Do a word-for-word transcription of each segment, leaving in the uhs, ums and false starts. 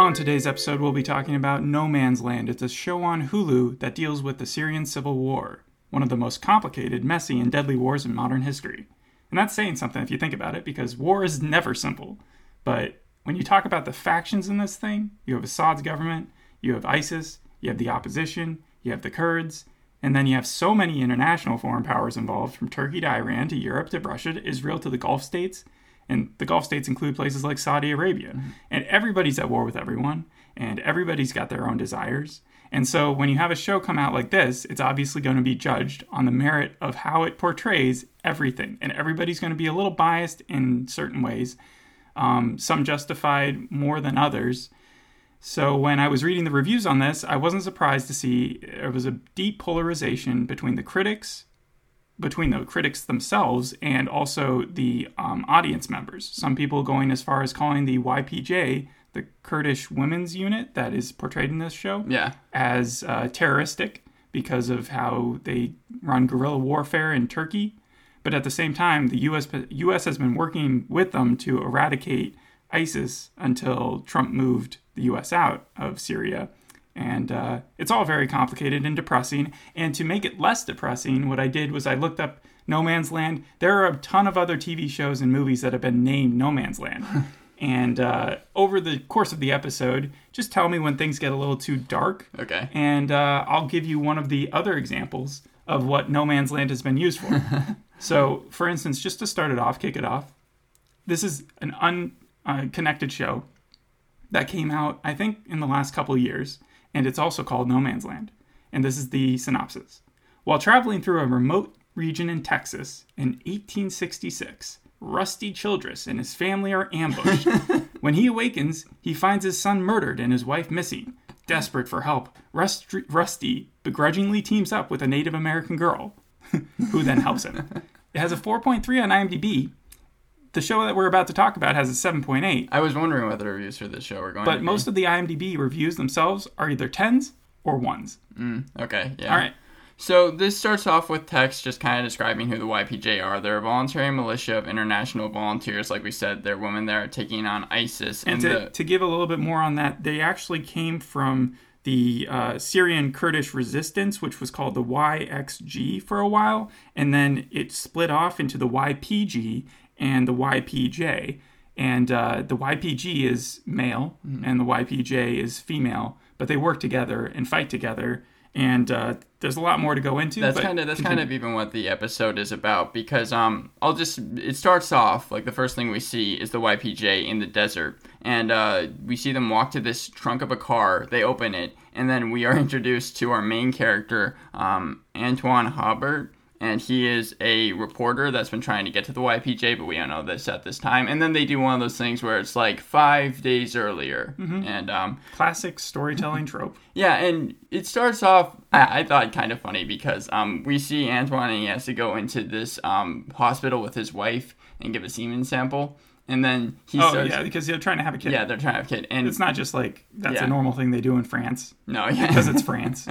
On today's episode, we'll be talking about No Man's Land. It's a show on Hulu that deals with the Syrian civil war, one of the most complicated, messy, and deadly wars in modern history. And that's saying something if you think about it, because war is never simple. But when you talk about the factions in this thing, you have Assad's government, you have ISIS, you have the opposition, you have the Kurds, and then you have so many international foreign powers involved, from Turkey to Iran to Europe to Russia to Israel to the Gulf states. And the Gulf states include places like Saudi Arabia. And everybody's at war with everyone. And everybody's got their own desires. And so when you have a show come out like this, it's obviously going to be judged on the merit of how it portrays everything. And everybody's going to be a little biased in certain ways. Um, some justified more than others. So when I was reading the reviews on this, I wasn't surprised to see there was a deep polarization between the critics between the critics themselves and also the um, audience members. Some people going as far as calling the Y P J, the Kurdish women's unit that is portrayed in this show, yeah. as uh, terroristic because of how they run guerrilla warfare in Turkey. But at the same time, the U S has been working with them to eradicate ISIS until Trump moved the U S out of Syria. And uh, it's all very complicated and depressing. And to make it less depressing, what I did was I looked up No Man's Land. There are a ton of other T V shows and movies that have been named No Man's Land. And uh, over the course of the episode, just tell me when things get a little too dark. Okay. And uh, I'll give you one of the other examples of what No Man's Land has been used for. So, for instance, just to start it off, kick it off, this is an unconnected uh, show that came out, I think, in the last couple of years. And it's also called No Man's Land. And this is the synopsis. While traveling through a remote region in Texas in eighteen sixty-six, Rusty Childress and his family are ambushed. When he awakens, he finds his son murdered and his wife missing. Desperate for help, Rust- Rusty begrudgingly teams up with a Native American girl, who then helps him. It has a four point three on IMDb. The show that we're about to talk about has a seven point eight. I was wondering what the reviews for this show were going but to be. But most of the IMDb reviews themselves are either tens or ones. Mm, okay, yeah. All right. So this starts off with text just kind of describing who the Y P J are. They're a voluntary militia of international volunteers. Like we said, they're women that are taking on ISIS. And, and to, the... to give a little bit more on that, they actually came from the uh, Syrian Kurdish resistance, which was called the Y X G for a while. And then it split off into the Y P G and the Y P J, and uh, the Y P G is male, mm-hmm. and the Y P J is female, but they work together and fight together, and uh, there's a lot more to go into. That's kind of that's kind of even what the episode is about, because um, I'll just it starts off like the first thing we see is the Y P J in the desert, and uh, we see them walk to this trunk of a car. They open it, and then we are introduced to our main character, um, Antoine Hubbard. And he is a reporter that's been trying to get to the Y P J, but we don't know this at this time. And then they do one of those things where it's like five days earlier. Mm-hmm. And um, classic storytelling trope. Yeah, and it starts off, I, I thought, kind of funny because um, we see Antoine and he has to go into this um, hospital with his wife and give a semen sample. And then he oh, starts... Oh, yeah, because they're trying to have a kid. Yeah, they're trying to have a kid. And it's not just like, that's yeah. a normal thing they do in France. No, yeah. Because it's France.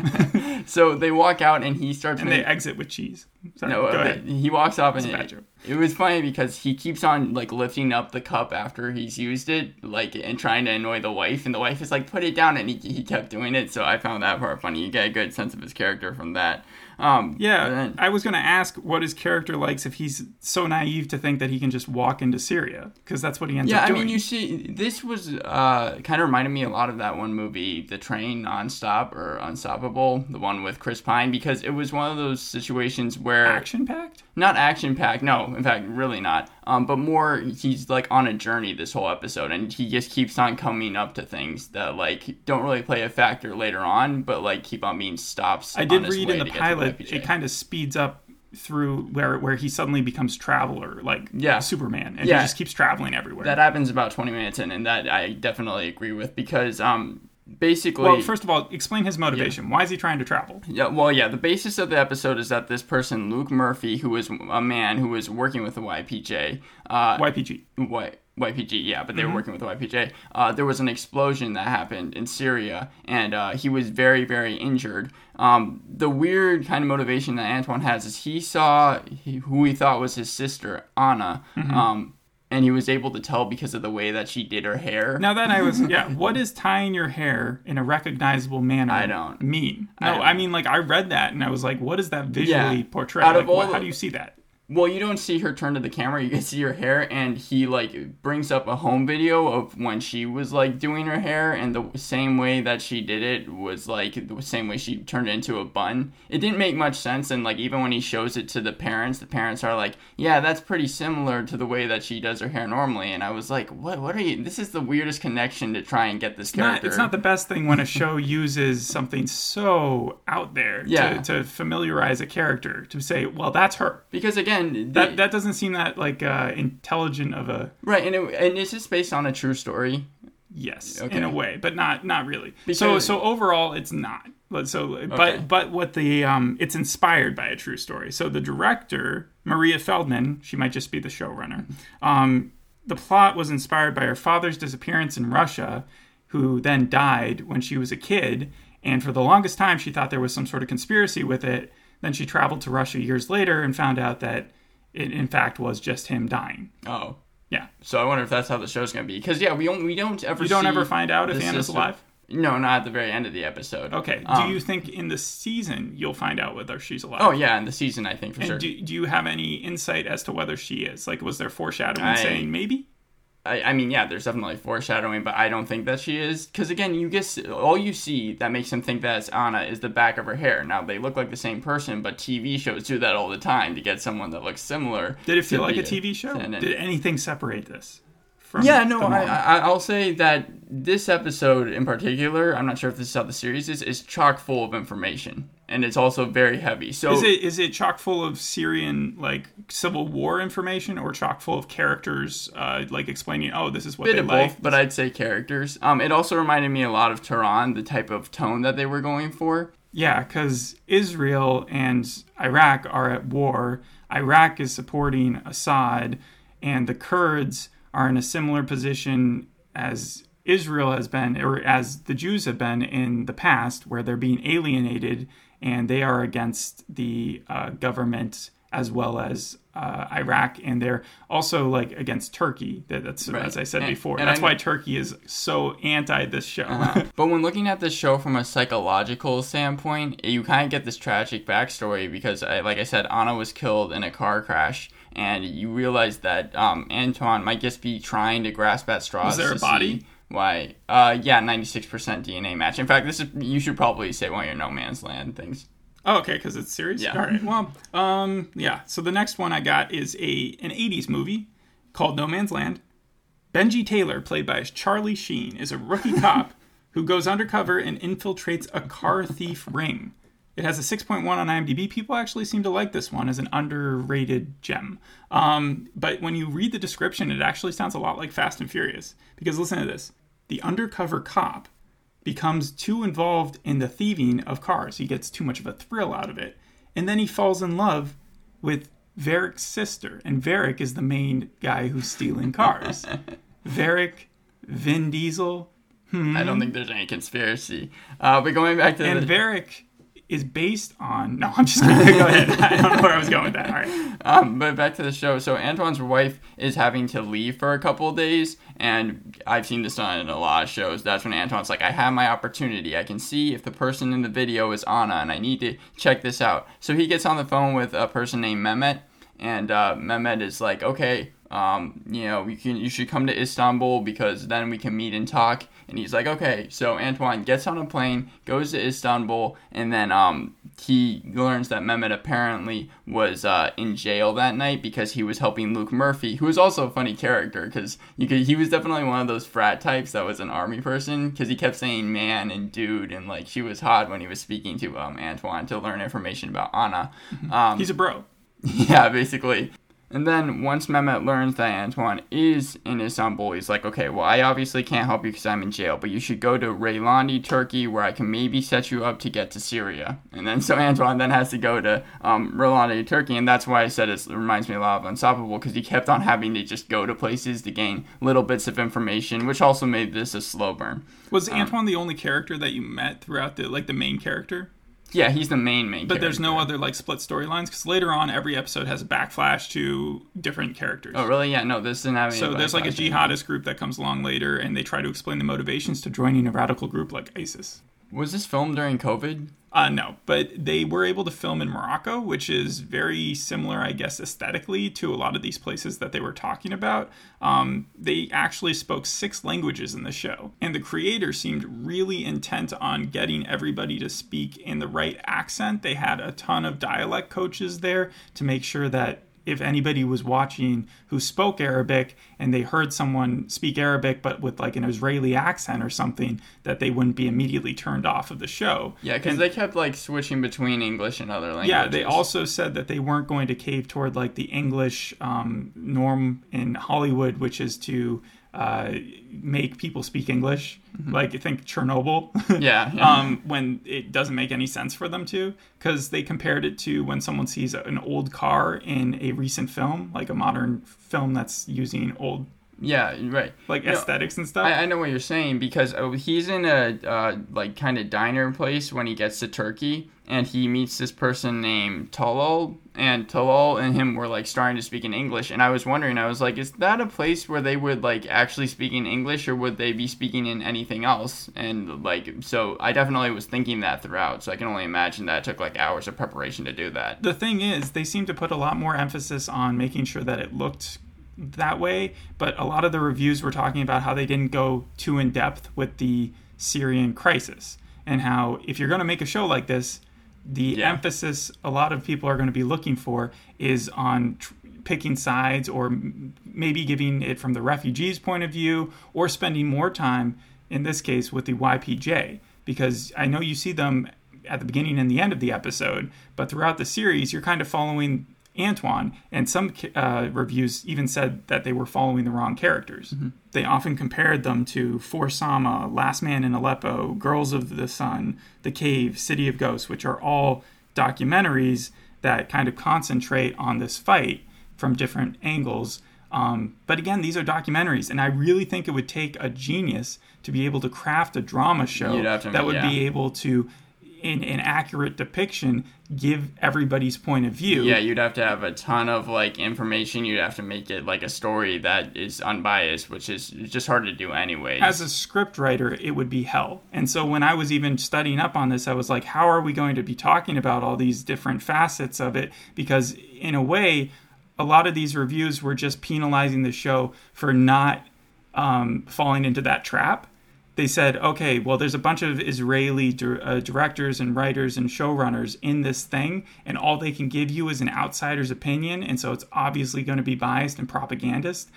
So they walk out and he starts... And making... they exit with cheese. Sorry, no, go they, ahead. He walks off and... It, it was funny because he keeps on, like, lifting up the cup after he's used it, like, and trying to annoy the wife. And the wife is like, put it down. And he, he kept doing it. So I found that part funny. You get a good sense of his character from that. Um, yeah, then, I was going to ask what his character likes if he's so naive to think that he can just walk into Syria, because that's what he ends yeah, up doing. Yeah, I mean, you see, this was uh, kind of reminded me a lot of that one movie, The Train, Nonstop, or Unstoppable, the one with Chris Pine, because it was one of those situations where... Action-packed? Not action-packed, no, in fact, really not. Um, but more, he's, like, on a journey this whole episode, and he just keeps on coming up to things that, like, don't really play a factor later on, but, like, keep on being stops on his way to get to the Y P J. I did read in the pilot, it kind of speeds up through where where he suddenly becomes traveler, like, yeah. like Superman, and yeah. he just keeps traveling everywhere. That happens about twenty minutes in, and that I definitely agree with, because... um. Basically, well, first of all, explain his motivation. Yeah. Why is he trying to travel? Yeah, well, yeah, the basis of the episode is that this person, Luke Murphy, who is a man who was working with the Y P J, uh, Y P G, y, YPG, yeah, but they mm-hmm. were working with the Y P J. Uh, there was an explosion that happened in Syria, and uh, he was very, very injured. Um, the weird kind of motivation that Antoine has is he saw who he thought was his sister, Anna. Mm-hmm. Um, and he was able to tell because of the way that she did her hair. Now then I was, yeah, what does tying your hair in a recognizable manner I don't, mean? No, I, don't. I mean, like, I read that, and I was like, what does that visually yeah. portray? Out like, of all what, the, how do you see that? Well, you don't see her turn to the camera. You can see her hair, and he, like, brings up a home video of when she was, like, doing her hair, and the same way that she did it was, like, the same way she turned it into a bun. It didn't make much sense, and, like, even when he shows it to the parents, the parents are like, yeah, that's pretty similar to the way that she does her hair normally, and I was like, what, what are you, this is the weirdest connection to try and get this character. Not, it's not the best thing when a show uses something so out there yeah. to, to familiarize a character, to say, well, that's her. Because, again, They, that that doesn't seem that like uh, intelligent of a right, and it, and it's just based on a true story. Yes, okay. In a way, but not not really. Because, so so overall, it's not. So okay. but but what the um, it's inspired by a true story. So the director Maria Feldman, she might just be the showrunner. Um, the plot was inspired by her father's disappearance in Russia, who then died when she was a kid, and for the longest time she thought there was some sort of conspiracy with it. Then she traveled to Russia years later and found out that it, in fact, was just him dying. Oh. Yeah. So I wonder if that's how the show's going to be. Because, yeah, we don't, we don't ever You don't see ever find out if Anna's alive? No, not at the very end of the episode. Okay. Um, do you think in the season you'll find out whether she's alive? Oh, yeah, in the season, I think, for and sure. Do, do you have any insight as to whether she is? Like, was there foreshadowing I, saying maybe? I, I mean, yeah, there's definitely foreshadowing, but I don't think that she is. Because, again, you guess, all you see that makes them think that it's Anna is the back of her hair. Now, they look like the same person, but T V shows do that all the time to get someone that looks similar. Did it feel like a T V show? Did anything separate this? From yeah, no, I, I, I'll say that this episode in particular, I'm not sure if this is how the series is, is chock full of information. And it's also very heavy. So is it is it chock full of Syrian like Civil War information, or chock full of characters uh, like explaining? Oh, this is what bit they of like. Both, but I'd say characters. Um, it also reminded me a lot of Tehran, the type of tone that they were going for. Yeah, because Israel and Iraq are at war. Iraq is supporting Assad, and the Kurds are in a similar position as Israel has been, or as the Jews have been in the past, where they're being alienated. And they are against the uh, government as well as uh, Iraq. And they're also, like, against Turkey. That, that's right. As I said and, before. And that's I why know. Turkey is so anti this show. Uh-huh. But when looking at this show from a psychological standpoint, you kind of get this tragic backstory. Because, I, like I said, Anna was killed in a car crash. And you realize that um, Antoine might just be trying to grasp at straws. Is there a body? See- Why? Uh, yeah, ninety-six percent D N A match. In fact, this is you should probably say one of your No Man's Land things. Oh, okay, because it's serious? Yeah. All right, well, um, yeah. So the next one I got is a an eighties movie called No Man's Land. Benji Taylor, played by Charlie Sheen, is a rookie cop who goes undercover and infiltrates a car thief ring. It has a six point one on IMDb. People actually seem to like this one as an underrated gem. Um, but when you read the description, it actually sounds a lot like Fast and Furious. Because listen to this. The undercover cop becomes too involved in the thieving of cars. He gets too much of a thrill out of it. And then he falls in love with Varric's sister. And Varric is the main guy who's stealing cars. Varric, Vin Diesel. Hmm. I don't think there's any conspiracy. Uh, but going back to and the... And Varric is based on... No, I'm just kidding. Go ahead. I don't know where I was going with that. All right. Um, but back to the show. So Antoine's wife is having to leave for a couple of days. And I've seen this done in a lot of shows. That's when Antoine's like, I have my opportunity. I can see if the person in the video is Anna, and I need to check this out. So he gets on the phone with a person named Mehmet, and uh, Mehmet is like, okay, um, you know, you can, you should come to Istanbul because then we can meet and talk. And he's like, okay. So Antoine gets on a plane, goes to Istanbul, and then um, he learns that Mehmet apparently was uh, in jail that night because he was helping Luke Murphy, who is also a funny character because you could, he was definitely one of those frat types that was an army person because he kept saying man and dude and like she was hot when he was speaking to um, Antoine to learn information about Anna. Um, he's a bro. Yeah, basically. And then once Mehmet learns that Antoine is in Istanbul, he's like, okay, well, I obviously can't help you because I'm in jail, but you should go to Reyhanlı, Turkey, where I can maybe set you up to get to Syria. And then so Antoine then has to go to um, Reyhanlı, Turkey, and that's why I said it's, it reminds me a lot of Unstoppable, because he kept on having to just go to places to gain little bits of information, which also made this a slow burn. Was um, Antoine the only character that you met throughout the, like, the main character? Yeah, he's the main main but character. But there's no other, like, split storylines? Because later on, every episode has a backflash to different characters. Oh, really? Yeah, no, this didn't have any. So there's, like, a jihadist group that comes along later, and they try to explain the motivations to joining a radical group like ISIS. Was this filmed during COVID? Uh, no, but they were able to film in Morocco, which is very similar, I guess, aesthetically to a lot of these places that they were talking about. Um, they actually spoke six languages in the show, and the creator seemed really intent on getting everybody to speak in the right accent. They had a ton of dialect coaches there to make sure that if anybody was watching who spoke Arabic and they heard someone speak Arabic but with like an Israeli accent or something, that they wouldn't be immediately turned off of the show. Yeah, because they kept like switching between English and other languages. Yeah, they also said that they weren't going to cave toward like the English um, norm in Hollywood, which is to uh, make people speak English. Mm-hmm. Like, I think Chernobyl. yeah. yeah. Um, when it doesn't make any sense for them to, because they compared it to when someone sees an old car in a recent film, like a modern film that's using old. Yeah, right. Like you aesthetics know, and stuff. I, I know what you're saying, because he's in a uh, like kind of diner place when he gets to Turkey, and he meets this person named Talal, and Talal and him were like starting to speak in English, and I was wondering, I was like, is that a place where they would like actually speak in English, or would they be speaking in anything else? And like, so I definitely was thinking that throughout, so I can only imagine that it took like hours of preparation to do that. The thing is, they seem to put a lot more emphasis on making sure that it looked that way, but a lot of the reviews were talking about how they didn't go too in depth with the Syrian crisis, and how if you're going to make a show like this, the yeah. emphasis a lot of people are going to be looking for is on tr- picking sides, or m- maybe giving it from the refugees' point of view, or spending more time in this case with the Y P J, because I know you see them at the beginning and the end of the episode, but throughout the series you're kind of following Antoine, and some uh, reviews even said that they were following the wrong characters. Mm-hmm. They often compared them to For Sama, Last Man in Aleppo, Girls of the Sun, The Cave, City of Ghosts, which are all documentaries that kind of concentrate on this fight from different angles. Um, but again, these are documentaries, and I really think it would take a genius to be able to craft a drama show that mean, would yeah. be able to, in an accurate depiction, give everybody's point of view. Yeah, you'd have to have a ton of like information. You'd have to make it like a story that is unbiased, which is just hard to do anyway. As a script writer, it would be hell. And so when I was even studying up on this, I was like, how are we going to be talking about all these different facets of it? Because in a way, a lot of these reviews were just penalizing the show for not um, falling into that trap. They said, okay, well, there's a bunch of Israeli dir- uh, directors and writers and showrunners in this thing, and all they can give you is an outsider's opinion, and so it's obviously going to be biased and propagandist.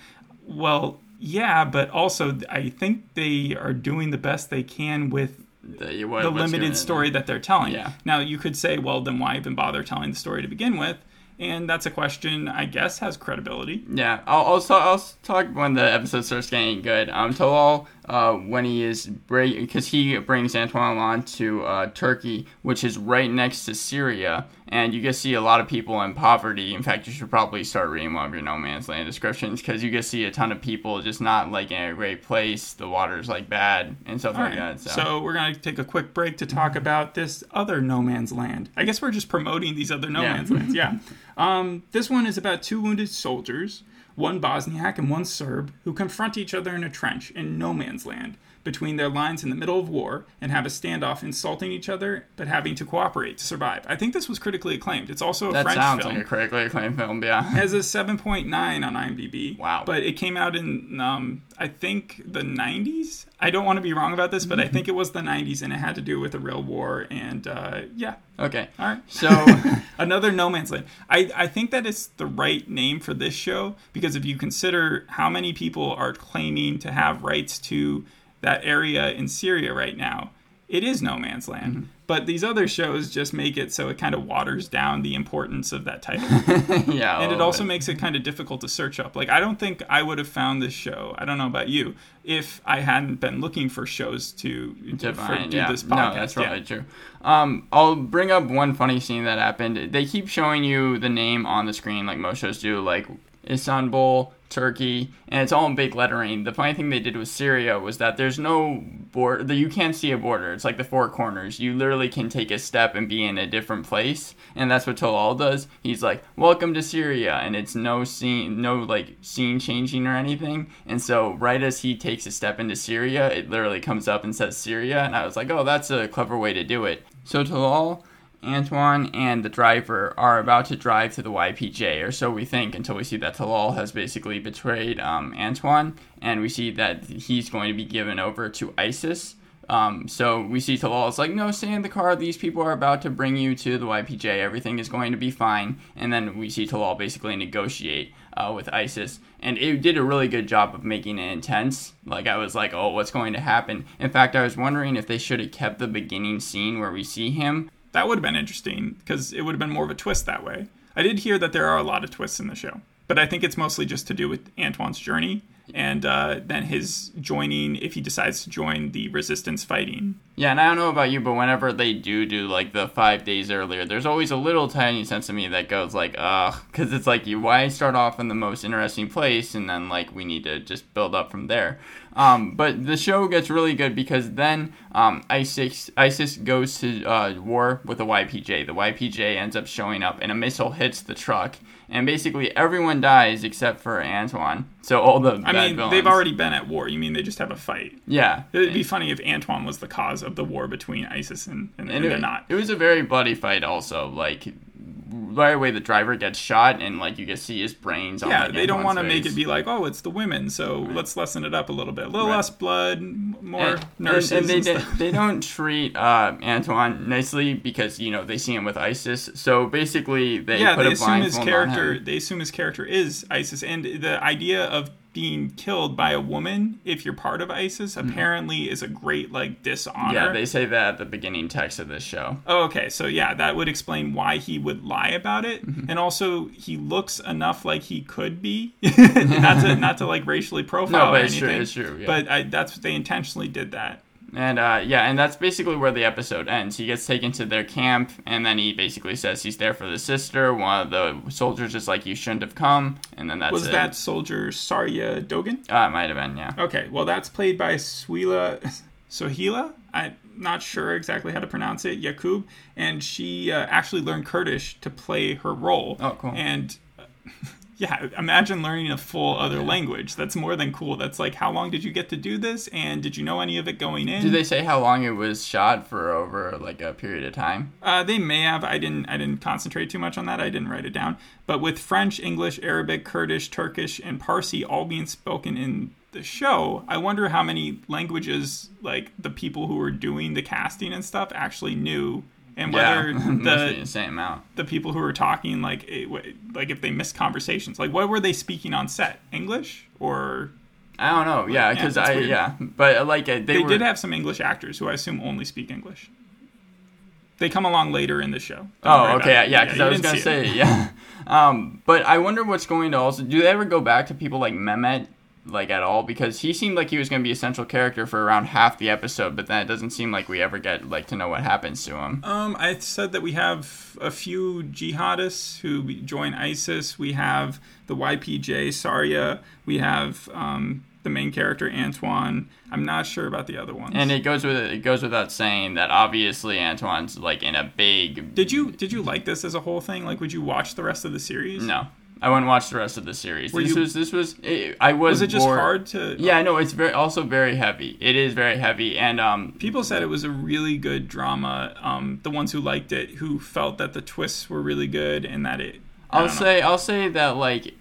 Well, yeah, but also I think they are doing the best they can with the, what, the limited story that they're telling. Yeah. Now, you could say, well, then why even bother telling the story to begin with? And that's a question, I guess, has credibility. Yeah, I'll, I'll, talk, I'll talk when the episode starts getting good. Um, Talal, uh, when he is, because he brings Antoine on to uh, Turkey, which is right next to Syria, and you get to see a lot of people in poverty. In fact, you should probably start reading one of your No Man's Land descriptions, because you get to see a ton of people just not, like, in a great place. The water's, like, bad, and stuff All like right. that. So, so we're going to take a quick break to talk about this other No Man's Land. I guess we're just promoting these other No yeah. Man's Lands, yeah. Um, this one is about two wounded soldiers, one Bosniak and one Serb, who confront each other in a trench in no man's land between their lines in the middle of war, and have a standoff insulting each other but having to cooperate to survive. I think this was critically acclaimed. It's also a that French film. That sounds like a critically acclaimed film, yeah. It has a seven point nine on I M D B. Wow. But it came out in, um, I think, the nineties? I don't want to be wrong about this, but I think it was the nineties, and it had to do with a real war, and uh, yeah. Okay. All right. So, another No Man's Land. I, I think that it's the right name for this show, because if you consider how many people are claiming to have rights to that area in Syria right now, it is no man's land. Mm-hmm. But these other shows just make it so it kind of waters down the importance of that title. yeah, and it also bit. makes it kind of difficult to search up. Like, I don't think I would have found this show, I don't know about you, if I hadn't been looking for shows to, to Divine, for, yeah. do this podcast. No, that's probably yeah. true. Um, I'll bring up one funny scene that happened. They keep showing you the name on the screen, like most shows do, like Istanbul, Turkey, and it's all in big lettering. The funny thing they did with Syria was that there's no border. You can't see a border. It's like the Four Corners. You literally can take a step and be in a different place, and that's what Talal does. He's like, welcome to Syria, and it's no scene, no like scene changing or anything. And so right as he takes a step into Syria, it literally comes up and says Syria, and I was like, oh, that's a clever way to do it. So Talal, Antoine, and the driver are about to drive to the Y P J, or so we think, until we see that Talal has basically betrayed um, Antoine, and we see that he's going to be given over to ISIS. Um, so we see Talal is like, no, stay in the car, these people are about to bring you to the Y P J, everything is going to be fine. And then we see Talal basically negotiate uh, with ISIS, and it did a really good job of making it intense. Like, I was like, oh, what's going to happen? In fact, I was wondering if they should have kept the beginning scene where we see him. That would have been interesting, because it would have been more of a twist that way. I did hear that there are a lot of twists in the show, but I think it's mostly just to do with Antoine's journey and uh, then his joining, if he decides to join the resistance fighting. Yeah, and I don't know about you, but whenever they do do, like, the five days earlier, there's always a little tiny sense of me that goes, like, ugh, because it's like, you, why start off in the most interesting place, and then, like, we need to just build up from there. Um, but the show gets really good, because then um, ISIS ISIS goes to uh, war with the Y P J. The Y P J ends up showing up, and a missile hits the truck, and basically everyone dies except for Antoine. So all the I bad mean, villains. They've already been at war. You mean they just have a fight? Yeah. It would be funny if Antoine was the cause of the war between ISIS and, and, and, and it, they're not. It was a very bloody fight also, like... Right away, the driver gets shot, and like you can see his brains. Yeah, on they don't want to make it be like, oh, it's the women, so right. Let's lessen it up a little bit, a little right. less blood, more and, nurses. And, and they and they don't treat uh, Antoine nicely because you know they see him with ISIS, so basically they yeah put they a assume his character they assume his character is ISIS, and the idea of being killed by a woman if you're part of ISIS apparently is a great like dishonor. Yeah, they say that at the beginning text of this show. Oh, okay. So yeah, that would explain why he would lie about it. Mm-hmm. And also he looks enough like he could be not to not to like racially profile no, but or anything. It's true, it's true, yeah. But I, that's they intentionally did that. And, uh, yeah, and that's basically where the episode ends. He gets taken to their camp, and then he basically says he's there for the sister. One of the soldiers is like, you shouldn't have come, and then that's Was it. Was that soldier Sarya Dogan? Uh, it might have been, yeah. Okay, well, that's played by Souheila... Souheila? I'm not sure exactly how to pronounce it, Yacoub. And she uh, actually learned Kurdish to play her role. Oh, cool. And... Uh, Yeah, imagine learning a full other language. That's more than cool. That's like, how long did you get to do this? And did you know any of it going in? Did they say how long it was shot for over like a period of time? Uh, they may have. I didn't I didn't concentrate too much on that. I didn't write it down. But with French, English, Arabic, Kurdish, Turkish, and Parsi all being spoken in the show, I wonder how many languages like the people who were doing the casting and stuff actually knew. And whether yeah, the same amount. The people who were talking, like, like if they missed conversations, like what were they speaking on set? English or I don't know. Like, yeah, because yeah, I weird. yeah, but like they, they were... did have some English actors who I assume only speak English. They come along later in the show. Don't oh, okay, yeah, because yeah, yeah, I was gonna say it. yeah, um, but I wonder what's going to also do they ever go back to people like Mehmet? Like at all, because he seemed like he was going to be a central character for around half the episode, but then it doesn't seem like we ever get like to know what happens to him. Um, I said that we have a few jihadists who join ISIS. We have the Y P J, Sarya. We have um the main character Antoine. I'm not sure about the other ones. And it goes with it goes without saying that obviously Antoine's like in a big. Did you did you like this as a whole thing? Like, would you watch the rest of the series? No. I wouldn't watch the rest of the series. Were this you, was this was it, I was. Was it just bored. hard to? Yeah, no, it's very also very heavy. It is very heavy, and um, people said it was a really good drama. Um, the ones who liked it, who felt that the twists were really good, and that it. I I'll say know. I'll say that like.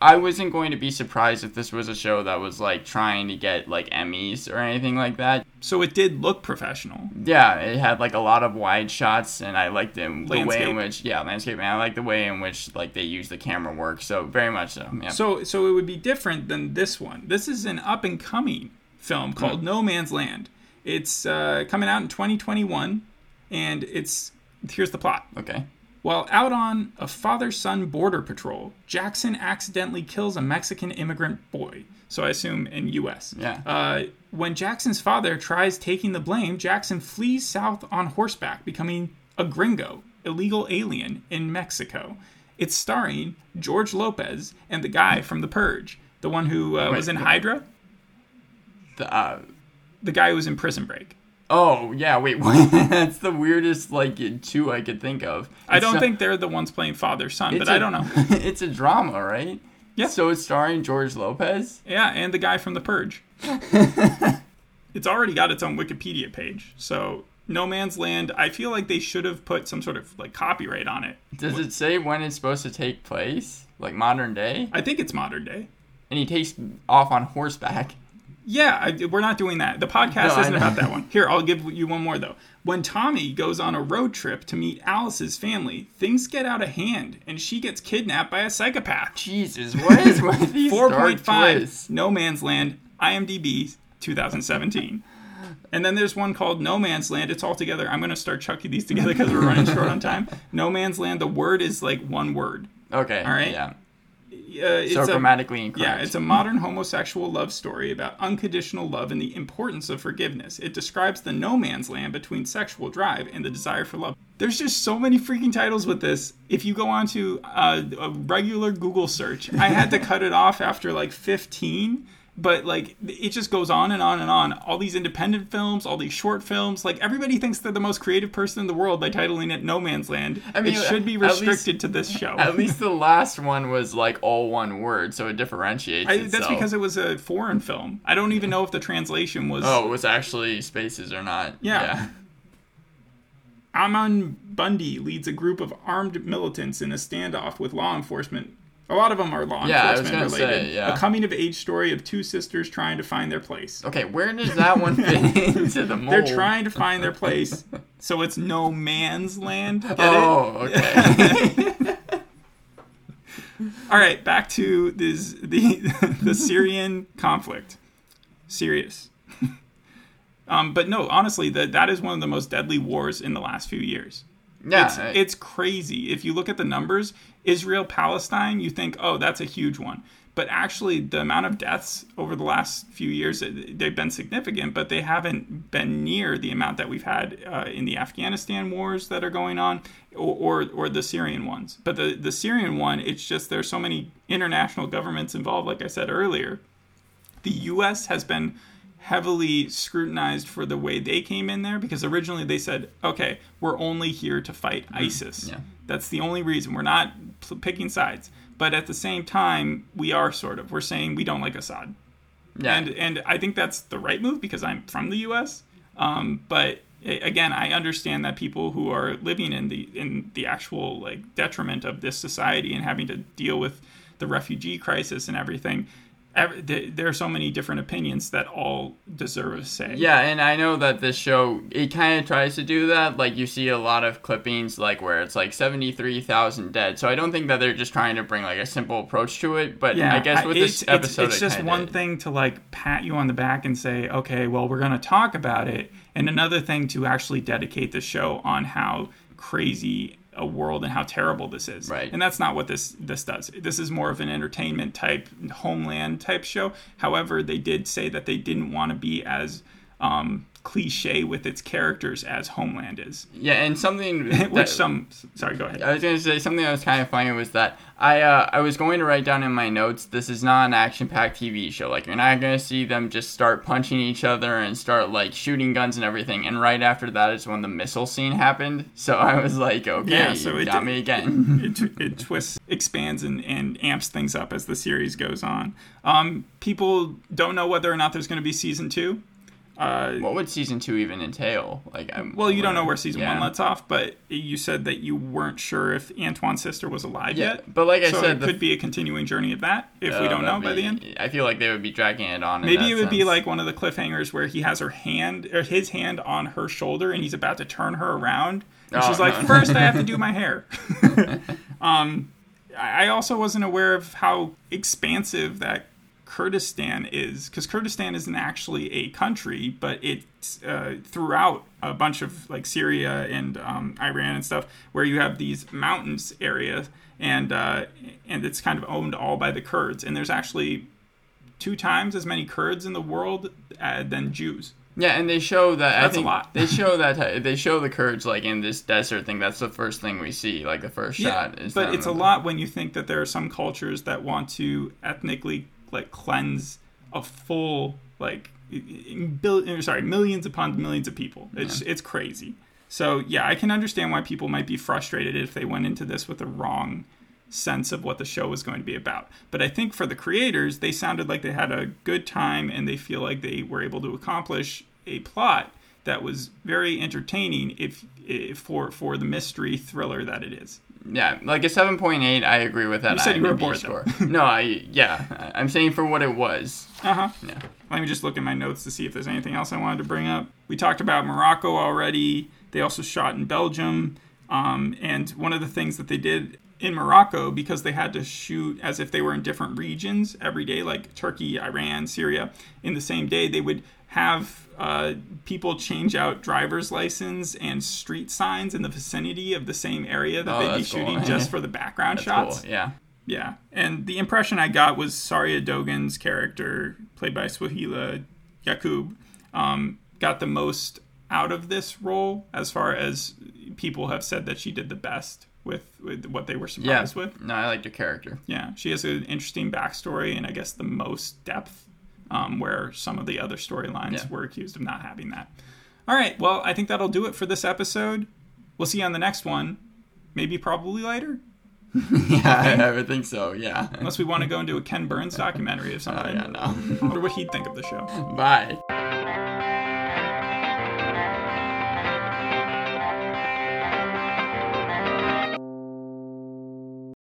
I wasn't going to be surprised if this was a show that was, like, trying to get, like, Emmys or anything like that. So it did look professional. Yeah, it had, like, a lot of wide shots, and I liked the, the way in which... Yeah, landscape, man. I liked the way in which, like, they used the camera work, so very much so, yeah. So, so it would be different than this one. This is an up-and-coming film called mm-hmm. No Man's Land. It's uh, coming out in twenty twenty-one, and it's... Here's the plot. Okay. While out on a father-son border patrol, Jackson accidentally kills a Mexican immigrant boy. So I assume in U S Yeah. Uh, when Jackson's father tries taking the blame, Jackson flees south on horseback, becoming a gringo, illegal alien in Mexico. It's starring George Lopez and the guy from The Purge. The one who uh, right. was in Hydra? The uh, the guy who was in Prison Break. Oh, yeah, wait, what? That's the weirdest, like, two I could think of. It's I don't a, think they're the ones playing father-son, but a, I don't know. It's a drama, right? Yeah. So it's starring George Lopez? Yeah, and the guy from The Purge. It's already got its own Wikipedia page, so No Man's Land, I feel like they should have put some sort of, like, copyright on it. Does what? It say when it's supposed to take place? Like, modern day? I think it's modern day. And he takes off on horseback. Yeah, I, we're not doing that. The podcast no, isn't about that one. Here, I'll give you one more, though. When Tommy goes on a road trip to meet Alice's family, things get out of hand, and she gets kidnapped by a psychopath. Jesus, what is with these four point five, No Man's Land, IMDb, twenty seventeen. And then there's one called No Man's Land. It's all together. I'm going to start chucking these together because we're running short on time. No Man's Land, the word is like one word. Okay, all right? Yeah. Uh, it's so grammatically a, incorrect. Yeah, it's a modern homosexual love story about unconditional love and the importance of forgiveness. It describes the no man's land between sexual drive and the desire for love. There's just so many freaking titles with this. If you go on to uh, a regular Google search, I had to cut it off after like fifteen, but like it just goes on and on and on. All these independent films, all these short films, like everybody thinks they're the most creative person in the world by titling it No Man's Land. I mean, it should be restricted least, to this show. At least the last one was like all one word, so it differentiates I, itself. That's because it was a foreign film. I don't even know if the translation was... Oh, it was actually spaces or not. Yeah. yeah. Amon Bundy leads a group of armed militants in a standoff with law enforcement. A lot of them are law yeah, enforcement I was related. Say, yeah. A coming-of-age story of two sisters trying to find their place. Okay, where does that one fit into the mold? They're trying to find their place, so it's no man's land. Get oh, it? Okay. All right, back to this the the Syrian conflict. Serious. Um, but no, honestly, that that is one of the most deadly wars in the last few years. Yeah, it's, I, it's crazy. If you look at the numbers, Israel-Palestine, you think, oh, that's a huge one. But actually, the amount of deaths over the last few years, they've been significant, but they haven't been near the amount that we've had uh, in the Afghanistan wars that are going on or or, or the Syrian ones. But the, the Syrian one, it's just there's so many international governments involved, like I said earlier. The U S has been heavily scrutinized for the way they came in there because originally they said, okay, we're only here to fight ISIS. Yeah. That's the only reason. We're not picking sides. But at the same time, we are sort of. We're saying we don't like Assad. Yeah. And and I think that's the right move because I'm from the U S. Um, but again, I understand that people who are living in the in the actual like detriment of this society and having to deal with the refugee crisis and everything, Every, there are so many different opinions that all deserve a say. Yeah, and I know that this show, it kind of tries to do that. Like, you see a lot of clippings, like, where it's, like, seventy-three thousand dead. So I don't think that they're just trying to bring, like, a simple approach to it. But yeah, I guess with I, it's, this episode, It's, it's just one did. thing to, like, pat you on the back and say, okay, well, we're going to talk about it. And another thing to actually dedicate the show on how crazy a world and how terrible this is. Right. And that's not what this this does. This is more of an entertainment type, homeland type show. However, they did say that they didn't want to be as um, cliche with its characters as Homeland is. Yeah, and something... Which that, some... Sorry, go ahead. I was going to say something I was kind of funny was that I uh, I was going to write down in my notes, this is not an action-packed T V show. Like, you're not going to see them just start punching each other and start, like, shooting guns and everything. And right after that is when the missile scene happened. So I was like, okay, yeah, so you it got did, me again. it, it, it twists, expands, and, and amps things up as the series goes on. Um, people don't know whether or not there's going to be season two. Uh, what would season two even entail? Like, I'm well, you wondering. don't know where season yeah. one lets off, but you said that you weren't sure if Antoine's sister was alive yeah, yet. But like I so said, it could f- be a continuing journey of that if oh, we don't know be, by the end. I feel like they would be dragging it on. Maybe in that it would sense. be like one of the cliffhangers where he has her hand or his hand on her shoulder and he's about to turn her around, and oh, she's like, no, "First, no. I have to do my hair." um, I also wasn't aware of how expansive that Kurdistan is, because Kurdistan isn't actually a country, but it's uh, throughout a bunch of like Syria and um, Iran and stuff, where you have these mountains areas, and uh, and it's kind of owned all by the Kurds. And there's actually two times as many Kurds in the world uh, than Jews. Yeah, and they show that. That's I think a lot. They show that they show the Kurds like in this desert thing. That's the first thing we see, like the first yeah, shot. Is but it's a lot when you think that there are some cultures that want to ethnically like cleanse a full like bill, sorry millions upon millions of people. It's yeah. it's crazy. So yeah, I can understand why people might be frustrated if they went into this with the wrong sense of what the show was going to be about. But I think for the creators, they sounded like they had a good time and they feel like they were able to accomplish a plot that was very entertaining if, if for for the mystery thriller that it is. Yeah, like a seven point eight, I agree with that. You said I M D B you were bored, score. No, I, yeah, I'm saying for what it was. Uh-huh. Yeah. Let me just look in my notes to see if there's anything else I wanted to bring up. We talked about Morocco already. They also shot in Belgium. Um, and one of the things that they did in Morocco, because they had to shoot as if they were in different regions every day, like Turkey, Iran, Syria, in the same day, they would have uh, people change out driver's license and street signs in the vicinity of the same area that oh, they'd be shooting cool. just for the background that's shots. Cool. Yeah. Yeah. And the impression I got was Sarya Dogan's character, played by Souheila Yacoub, um, got the most out of this role, as far as people have said that she did the best with, with what they were surprised yeah. with. No, I liked her character. Yeah. She has an interesting backstory and I guess the most depth. Um, where some of the other storylines yeah. were accused of not having that. All right, well, I think that'll do it for this episode. We'll see you on the next one. Maybe probably later? yeah, okay. I would think so, yeah. Unless we want to go into a Ken Burns documentary or something. Oh, yeah, no. I wonder what he'd think of the show. Bye.